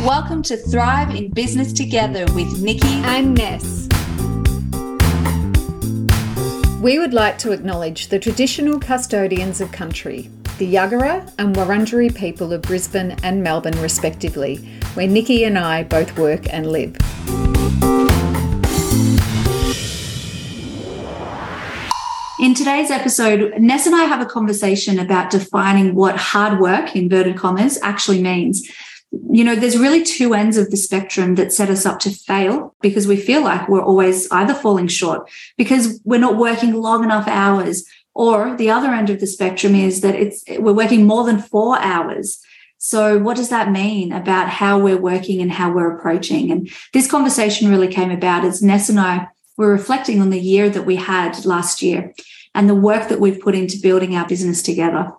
Welcome to Thrive in Business Together with Nikki and Ness. We would like to acknowledge the traditional custodians of country, the Yuggera and Wurundjeri people of Brisbane and Melbourne respectively, where Nikki and I both work and live. In today's episode, Ness and I have a conversation about defining what hard work, inverted commas, actually means. You know, there's really two ends of the spectrum that set us up to fail because we feel like we're always either falling short because we're not working long enough hours, or the other end of the spectrum is that we're working more than 4 hours. So what does that mean about how we're working and how we're approaching? And this conversation really came about as Ness and I were reflecting on the year that we had last year and the work that we've put into building our business together.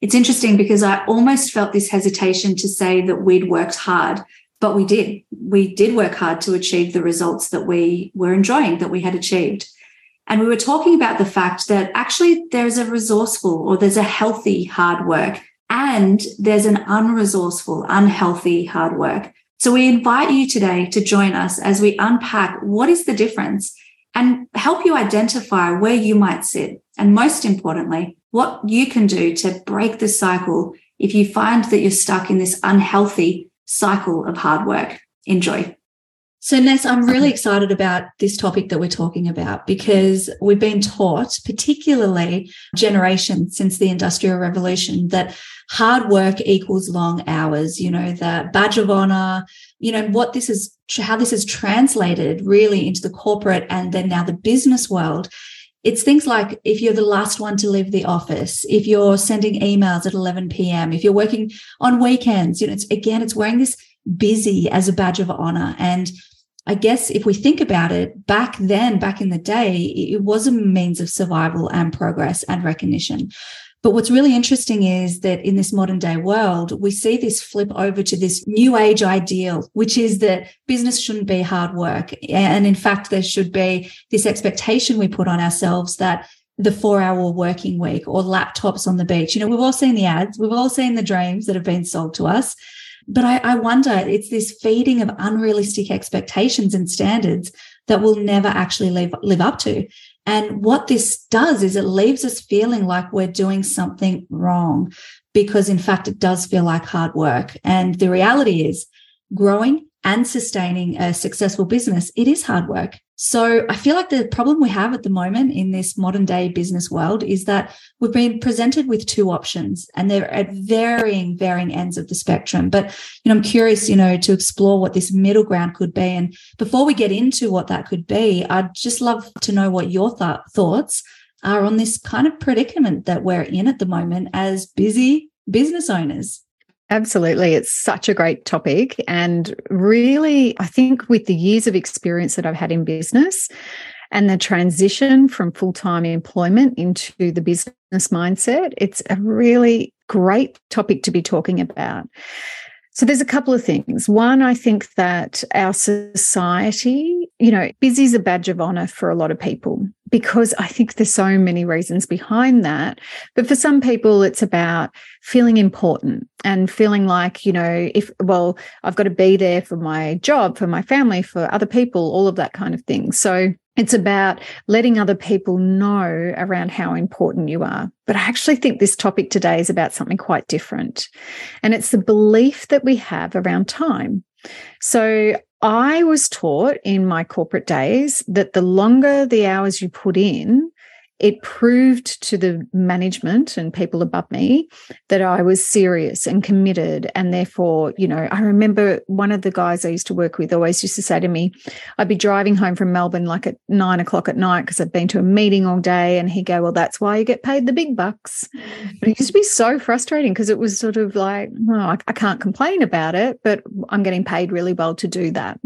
It's interesting because I almost felt this hesitation to say that we'd worked hard, but we did. We did work hard to achieve the results that we were enjoying, that we had achieved. And we were talking about the fact that actually there's a resourceful, or there's a healthy hard work, and there's an unresourceful, unhealthy hard work. So we invite you today to join us as we unpack what is the difference and help you identify where you might sit, and most importantly, what you can do to break the cycle if you find that you're stuck in this unhealthy cycle of hard work. Enjoy. So, Ness, I'm really excited about this topic that we're talking about because we've been taught, particularly generations since the Industrial Revolution, that hard work equals long hours, you know, the badge of honor, you know, what this is, how this is translated really into the corporate and then now the business world. It's things like if you're the last one to leave the office, if you're sending emails at 11 p.m., if you're working on weekends, you know, it's wearing this busy as a badge of honor. And I guess if we think about it, back in the day, it was a means of survival and progress and recognition. But what's really interesting is that in this modern day world, we see this flip over to this new age ideal, which is that business shouldn't be hard work. And in fact, there should be this expectation we put on ourselves that the 4-hour working week or laptops on the beach. You know, we've all seen the ads. We've all seen the dreams that have been sold to us. But I wonder, it's this feeding of unrealistic expectations and standards that we'll never actually live up to. And what this does is it leaves us feeling like we're doing something wrong because, in fact, it does feel like hard work. And the reality is growing and sustaining a successful business, it is hard work. So I feel like the problem we have at the moment in this modern day business world is that we've been presented with two options, and they're at varying ends of the spectrum. But, you know, I'm curious, you know, to explore what this middle ground could be. And before we get into what that could be, I'd just love to know what your thoughts are on this kind of predicament that we're in at the moment as busy business owners. Absolutely. It's such a great topic. And really, I think with the years of experience that I've had in business and the transition from full-time employment into the business mindset, it's a really great topic to be talking about. So there's a couple of things. One, I think that our society, you know, busy is a badge of honor for a lot of people because I think there's so many reasons behind that. But for some people, it's about feeling important and feeling like, you know, I've got to be there for my job, for my family, for other people, all of that kind of thing. So it's about letting other people know around how important you are. But I actually think this topic today is about something quite different. And it's the belief that we have around time. So I was taught in my corporate days that the longer the hours you put in, it proved to the management and people above me that I was serious and committed. And therefore, you know, I remember one of the guys I used to work with always used to say to me, I'd be driving home from Melbourne like at 9 o'clock at night because I'd been to a meeting all day. And he'd go, well, that's why you get paid the big bucks. But it used to be so frustrating because it was sort of like, well, I can't complain about it, but I'm getting paid really well to do that.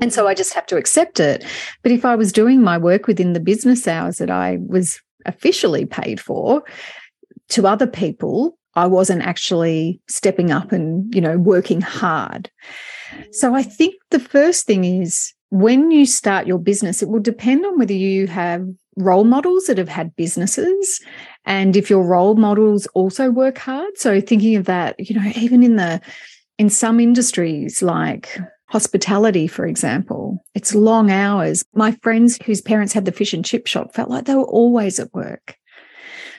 And so I just have to accept it. But if I was doing my work within the business hours that I was officially paid for to other people, I wasn't actually stepping up and, you know, working hard. So I think the first thing is when you start your business, it will depend on whether you have role models that have had businesses and if your role models also work hard. So thinking of that, you know, even in the in some industries like hospitality, for example, it's long hours. My friends whose parents had the fish and chip shop felt like they were always at work.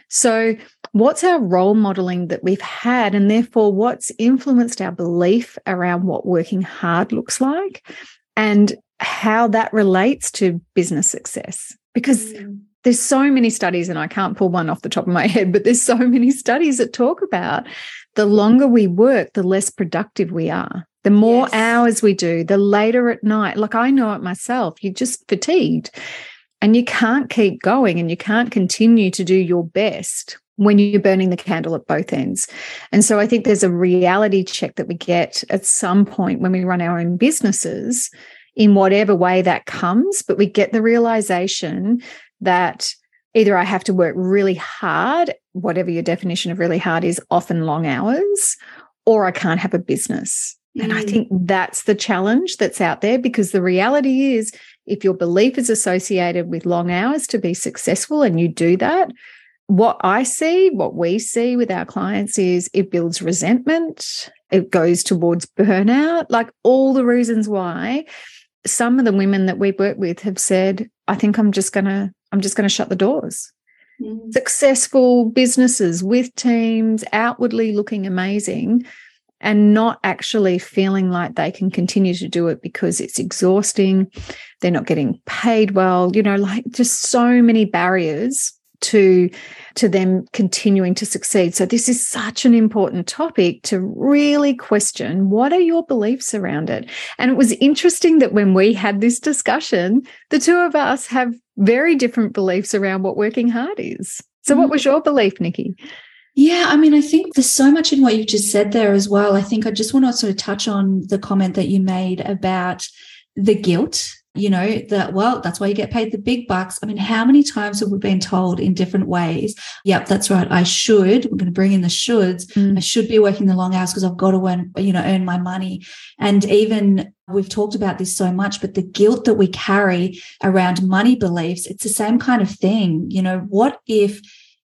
So what's our role modeling that we've had, and therefore what's influenced our belief around what working hard looks like and how that relates to business success? Because there's so many studies, and I can't pull one off the top of my head, but there's so many studies that talk about the longer we work, the less productive we are. The more hours we do, the later at night. Like, I know it myself. You're just fatigued and you can't keep going and you can't continue to do your best when you're burning the candle at both ends. And so I think there's a reality check that we get at some point when we run our own businesses, in whatever way that comes, but we get the realization that either I have to work really hard, whatever your definition of really hard is, often long hours, or I can't have a business. And I think that's the challenge that's out there, because the reality is if your belief is associated with long hours to be successful and you do that, what I see, what we see with our clients is it builds resentment, it goes towards burnout, like all the reasons why some of the women that we've worked with have said, I think I'm just going to shut the doors. Successful businesses with teams, outwardly looking amazing, and not actually feeling like they can continue to do it because it's exhausting, they're not getting paid well, you know, like just so many barriers to them continuing to succeed. So this is such an important topic to really question, what are your beliefs around it? And it was interesting that when we had this discussion, the two of us have very different beliefs around what working hard is. So what was your belief, Nikki? Yeah, I mean, I think there's so much in what you've just said there as well. I think I just want to sort of touch on the comment that you made about the guilt, you know, that, well, that's why you get paid the big bucks. I mean, how many times have we been told in different ways, yep, that's right, I should, we're going to bring in the shoulds, I should be working the long hours because I've got to earn my money. And even we've talked about this so much, but the guilt that we carry around money beliefs, it's the same kind of thing. You know, what if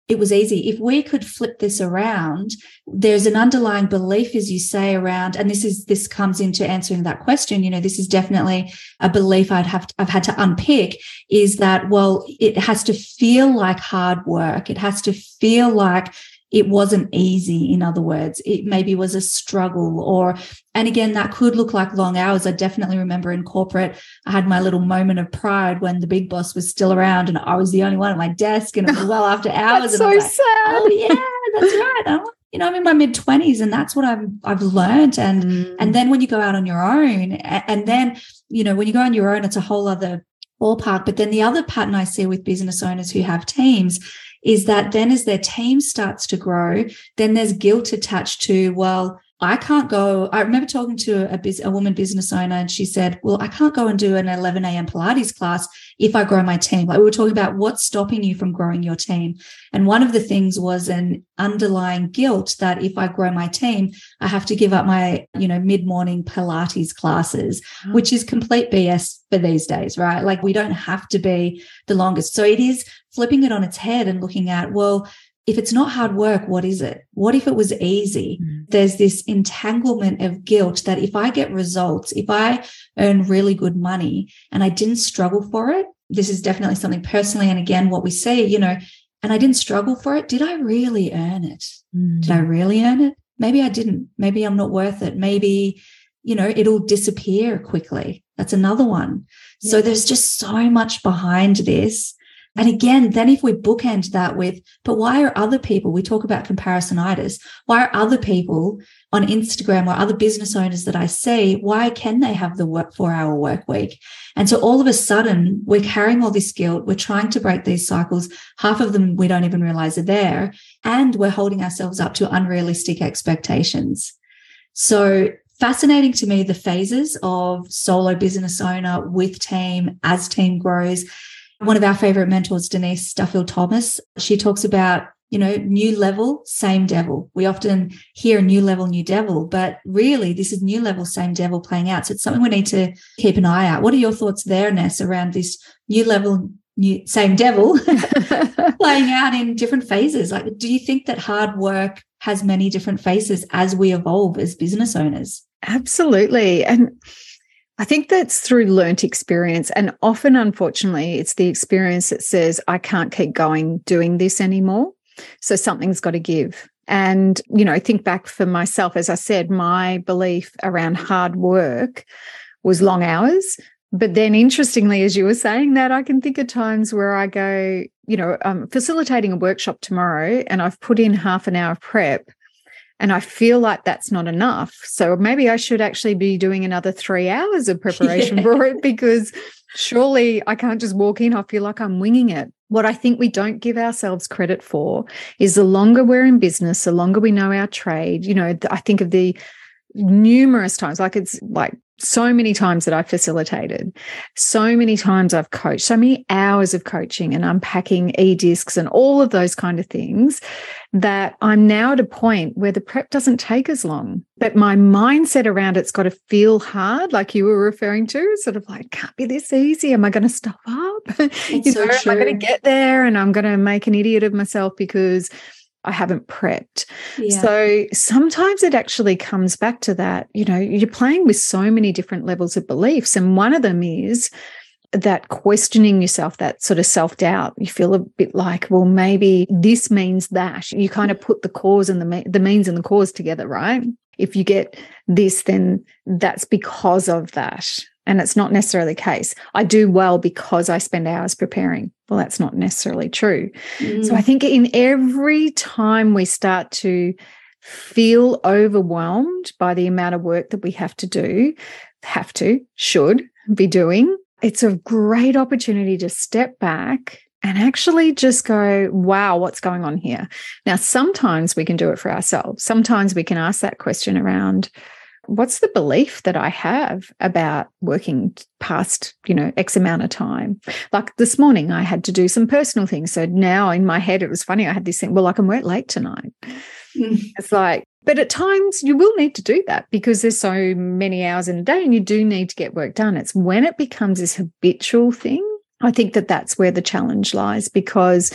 it was easy? If we could flip this around, there's an underlying belief, as you say, around, and this comes into answering that question. You know, this is definitely a belief I've had to unpick, is that, well, it has to feel like hard work. It has to feel like it wasn't easy. In other words, it maybe was a struggle, and again, that could look like long hours. I definitely remember in corporate, I had my little moment of pride when the big boss was still around and I was the only one at my desk and it was well after hours. That's and so like, sad. Oh, yeah, that's right. I'm in my mid-20s and that's what I've learned. And, and then when you go out on your own, and then, you know, when you go on your own, it's a whole other ballpark. But then the other pattern I see with business owners who have teams is that then as their team starts to grow, then there's guilt attached to, well, I can't go. I remember talking to a woman business owner and she said, well, I can't go and do an 11 a.m. Pilates class if I grow my team. Like, we were talking about what's stopping you from growing your team. And one of the things was an underlying guilt that if I grow my team, I have to give up my, you know, mid-morning Pilates classes, which is complete BS for these days, right? Like, we don't have to be the longest. So it is flipping it on its head and looking at, well, if it's not hard work, what is it? What if it was easy? There's this entanglement of guilt that if I get results, if I earn really good money and I didn't struggle for it, this is definitely something personally. And again, what we see, you know, and I didn't struggle for it. Did I really earn it? Did I really earn it? Maybe I didn't. Maybe I'm not worth it. Maybe, you know, it'll disappear quickly. That's another one. Yeah. So there's just so much behind this. And again, then if we bookend that with, but why are other people, we talk about comparisonitis, why are other people on Instagram or other business owners that I see, why can they have the 4-hour work week? And so all of a sudden, we're carrying all this guilt, we're trying to break these cycles, half of them we don't even realize are there, and we're holding ourselves up to unrealistic expectations. So fascinating to me, the phases of solo business owner with team, as team grows. One of our favorite mentors, Denise Duffield-Thomas, she talks about, you know, new level, same devil. We often hear new level, new devil, but really this is new level, same devil playing out. So it's something we need to keep an eye out. What are your thoughts there, Ness, around this new level, same devil playing out in different phases. Like, do you think that hard work has many different faces as we evolve as business owners? Absolutely. And I think that's through learnt experience. And often, unfortunately, it's the experience that says, I can't keep going doing this anymore. So something's got to give. And, you know, think back for myself, as I said, my belief around hard work was long hours. But then interestingly, as you were saying that, I can think of times where I go, you know, I'm facilitating a workshop tomorrow and I've put in half an hour of prep and I feel like that's not enough. So maybe I should actually be doing another 3 hours of preparation for it, because surely I can't just walk in. I feel like I'm winging it. What I think we don't give ourselves credit for is the longer we're in business, the longer we know our trade, you know, I think of the numerous times, like it's like so many times that I've facilitated, so many times I've coached, so many hours of coaching and unpacking e-discs and all of those kind of things, that I'm now at a point where the prep doesn't take as long. But my mindset around it's got to feel hard, like you were referring to, sort of like, can't be this easy. Am I going to stop up? Am I going to get there? And I'm going to make an idiot of myself because I haven't prepped. Yeah. So sometimes it actually comes back to that, you know, you're playing with so many different levels of beliefs. And one of them is that questioning yourself, that sort of self-doubt. You feel a bit like, well, maybe this means that. You kind of put the cause and the means and the cause together, right? If you get this, then that's because of that. And it's not necessarily the case. I do well because I spend hours preparing. Well, that's not necessarily true. Mm. So I think in every time we start to feel overwhelmed by the amount of work that we should be doing, it's a great opportunity to step back and actually just go, wow, what's going on here? Now, sometimes we can do it for ourselves. Sometimes we can ask that question around, what's the belief that I have about working past, you know, X amount of time? Like this morning, I had to do some personal things. So now in my head, it was funny. I had this thing, well, I can work late tonight. It's like, but at times you will need to do that because there's so many hours in a day and you do need to get work done. It's when it becomes this habitual thing, I think that that's where the challenge lies, because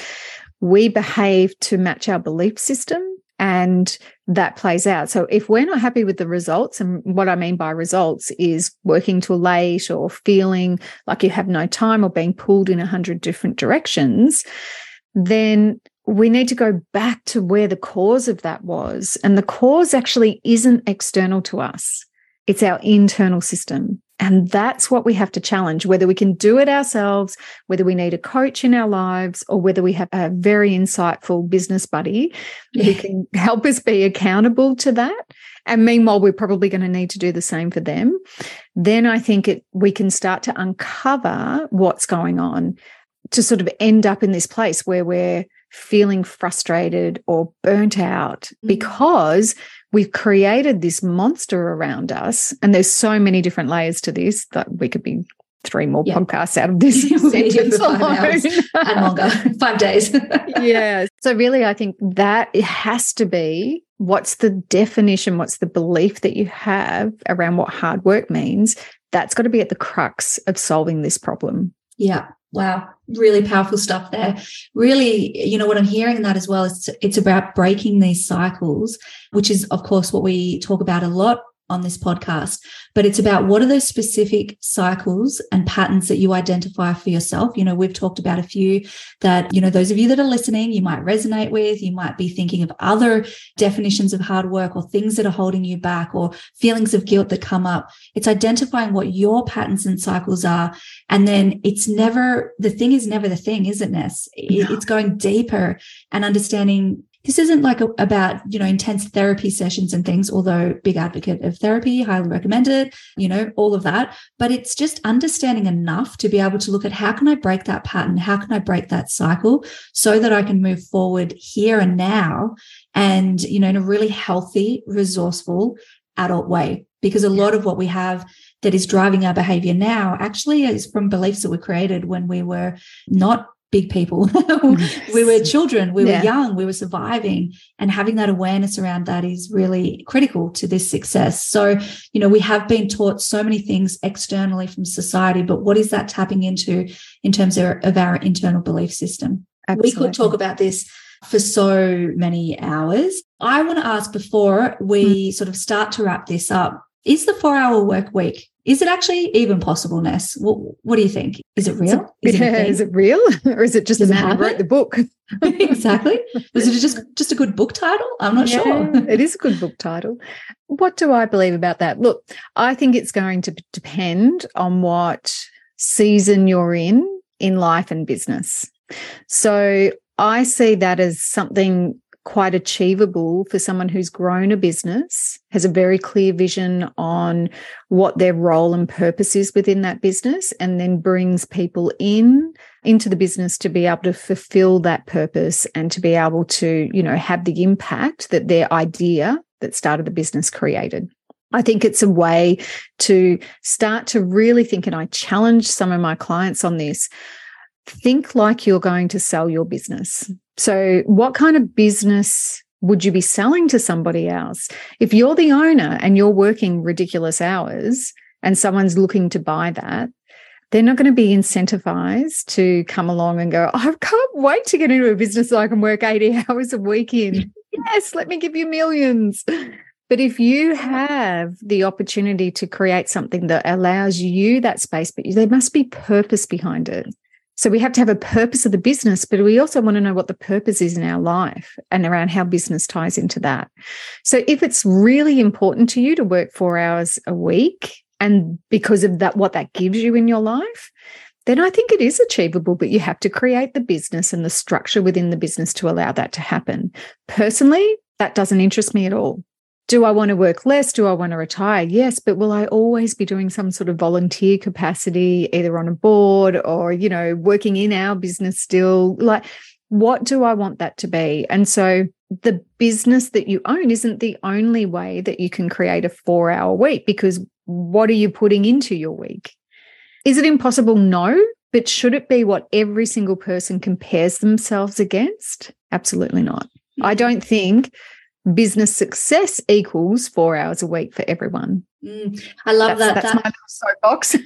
we behave to match our belief system. And that plays out. So if we're not happy with the results, and what I mean by results is working till late or feeling like you have no time or being pulled in 100 different directions, then we need to go back to where the cause of that was. And the cause actually isn't external to us. It's our internal system. And that's what we have to challenge, whether we can do it ourselves, whether we need a coach in our lives, or whether we have a very insightful business buddy who can help us be accountable to that. And meanwhile, we're probably going to need to do the same for them. Then I think we can start to uncover what's going on to sort of end up in this place where we're feeling frustrated or burnt out because we've created this monster around us. And there's so many different layers to this that we could be 3 more podcasts out of this. And longer, 5 days. Yeah. So really, I think that it has to be, what's the definition, what's the belief that you have around what hard work means? That's got to be at the crux of solving this problem. Yeah. Wow, really powerful stuff there. Really, you know, what I'm hearing in that as well is it's about breaking these cycles, which is, of course, what we talk about a lot on this podcast, but it's about what are those specific cycles and patterns that you identify for yourself. You know, we've talked about a few that, you know, those of you that are listening, you might resonate with, you might be thinking of other definitions of hard work or things that are holding you back or feelings of guilt that come up. It's identifying what your patterns and cycles are. And then it's never, the thing is never the thing, is it, Ness? It's going deeper and understanding. This isn't like about, you know, intense therapy sessions and things, although big advocate of therapy, highly recommend it, you know, all of that. But it's just understanding enough to be able to look at how can I break that pattern? How can I break that cycle so that I can move forward here and now and, you know, in a really healthy, resourceful adult way? Because a lot of what we have that is driving our behavior now actually is from beliefs that were created when we were not big people. Yes. We were children, we were young, we were surviving, and having that awareness around that is really critical to this success. So, you know, we have been taught so many things externally from society, but what is that tapping into in terms of our internal belief system? Absolutely. We could talk about this for so many hours. I want to ask, before we sort of start to wrap this up, is the 4-hour work week, is it actually even possible, Ness? What do you think? Is it real? Is it real? Or is it just the man who wrote the book? Exactly. Was it just a good book title? I'm not sure. It is a good book title. What do I believe about that? Look, I think it's going to depend on what season you're in life and business. So I see that as something quite achievable for someone who's grown a business, has a very clear vision on what their role and purpose is within that business, and then brings people into the business to be able to fulfill that purpose and to be able to, you know, have the impact that their idea that started the business created. I think it's a way to start to really think, and I challenge some of my clients on this, think like you're going to sell your business. So what kind of business would you be selling to somebody else? If you're the owner and you're working ridiculous hours and someone's looking to buy that, they're not going to be incentivized to come along and go, I can't wait to get into a business so I can work 80 hours a week in. Yes, let me give you millions. But if you have the opportunity to create something that allows you that space, but there must be purpose behind it. So we have to have a purpose of the business, but we also want to know what the purpose is in our life and around how business ties into that. So if it's really important to you to work 4 hours a week, and because of that, what that gives you in your life, then I think it is achievable, but you have to create the business and the structure within the business to allow that to happen. Personally, that doesn't interest me at all. Do I want to work less? Do I want to retire? Yes, but will I always be doing some sort of volunteer capacity, either on a board or, you know, working in our business still? Like, what do I want that to be? And so the business that you own isn't the only way that you can create a 4-hour week, because what are you putting into your week? Is it impossible? No, but should it be what every single person compares themselves against? Absolutely not. I don't think business success equals 4 hours a week for everyone. I love that. That's my little soapbox.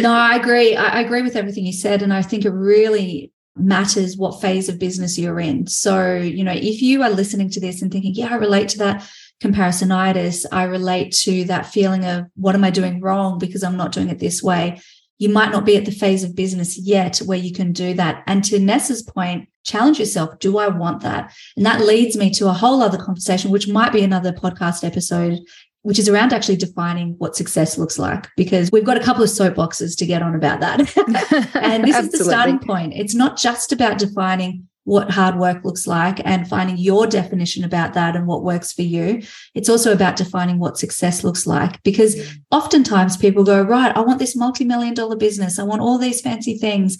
No, I agree. I agree with everything you said. And I think it really matters what phase of business you're in. So, you know, if you are listening to this and thinking, yeah, I relate to that comparisonitis, I relate to that feeling of what am I doing wrong because I'm not doing it this way, you might not be at the phase of business yet where you can do that. And to Ness's point, challenge yourself. Do I want that? And that leads me to a whole other conversation, which might be another podcast episode, which is around actually defining what success looks like, because we've got a couple of soapboxes to get on about that. And this is the starting point. It's not just about defining what hard work looks like and finding your definition about that and what works for you. It's also about defining what success looks like, because oftentimes people go, right, I want this multi-million-dollar business. I want all these fancy things.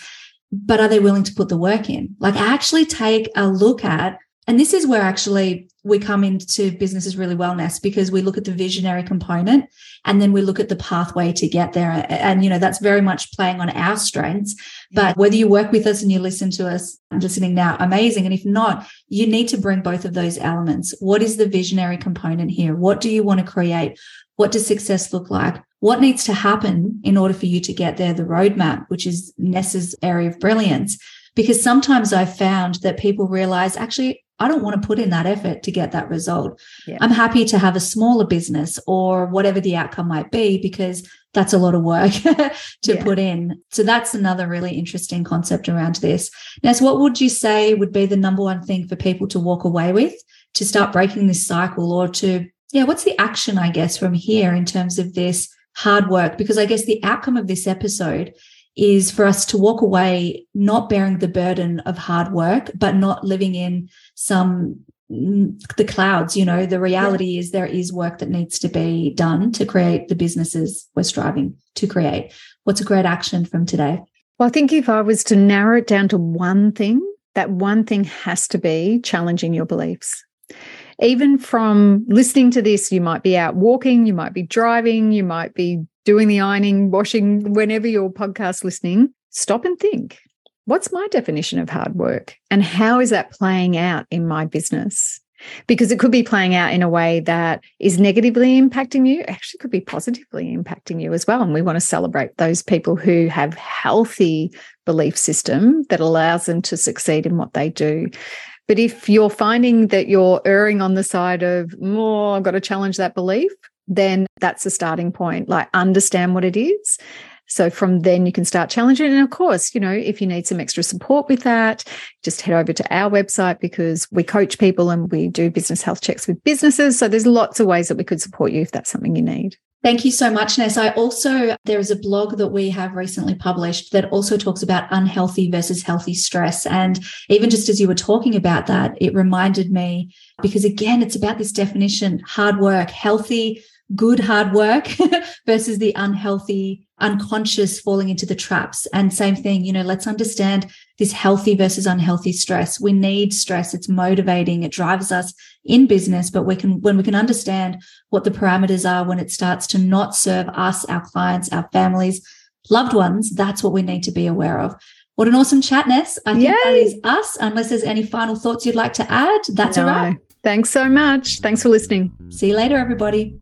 But are they willing to put the work in? Like, actually take a look at, and this is where actually we come into businesses really well, Ness, because we look at the visionary component and then we look at the pathway to get there. And, you know, that's very much playing on our strengths. But whether you work with us and you listen to us, I'm listening now, amazing. And if not, you need to bring both of those elements. What is the visionary component here? What do you want to create? What does success look like? What needs to happen in order for you to get there? The roadmap, which is Ness's area of brilliance, because sometimes I've found that people realize, actually, I don't want to put in that effort to get that result. Yeah. I'm happy to have a smaller business or whatever the outcome might be, because that's a lot of work to put in. So that's another really interesting concept around this. Ness, what would you say would be the number one thing for people to walk away with to start breaking this cycle, or to, what's the action, I guess, from here in terms of this hard work? Because I guess the outcome of this episode is for us to walk away not bearing the burden of hard work, but not living in the clouds. You know, the reality is there is work that needs to be done to create the businesses we're striving to create. What's a great action from today? Well, I think if I was to narrow it down to one thing, that one thing has to be challenging your beliefs. Even from listening to this, you might be out walking, you might be driving, you might be doing the ironing, washing, whenever your podcast listening, stop and think. what's my definition of hard work and how is that playing out in my business? Because it could be playing out in a way that is negatively impacting you, actually could be positively impacting you as well. And we want to celebrate those people who have healthy belief system that allows them to succeed in what they do. But if you're finding that you're erring on the side of, oh, I've got to challenge that belief, then that's the starting point. Like, understand what it is. So from then you can start challenging it. And of course, you know, if you need some extra support with that, just head over to our website, because we coach people and we do business health checks with businesses. So there's lots of ways that we could support you if that's something you need. Thank you so much, Ness. There is a blog that we have recently published that also talks about unhealthy versus healthy stress. And even just as you were talking about that, it reminded me, because again, it's about this definition, hard work, healthy, good hard work versus the unhealthy, unconscious falling into the traps. And same thing, you know, let's understand this healthy versus unhealthy stress. We need stress. It's motivating. It drives us in business, but when we can understand what the parameters are, when it starts to not serve us, our clients, our families, loved ones, that's what we need to be aware of. What an awesome chat, Ness. I think that is us. Unless there's any final thoughts you'd like to add, that's a wrap. Thanks so much. Thanks for listening. See you later, everybody.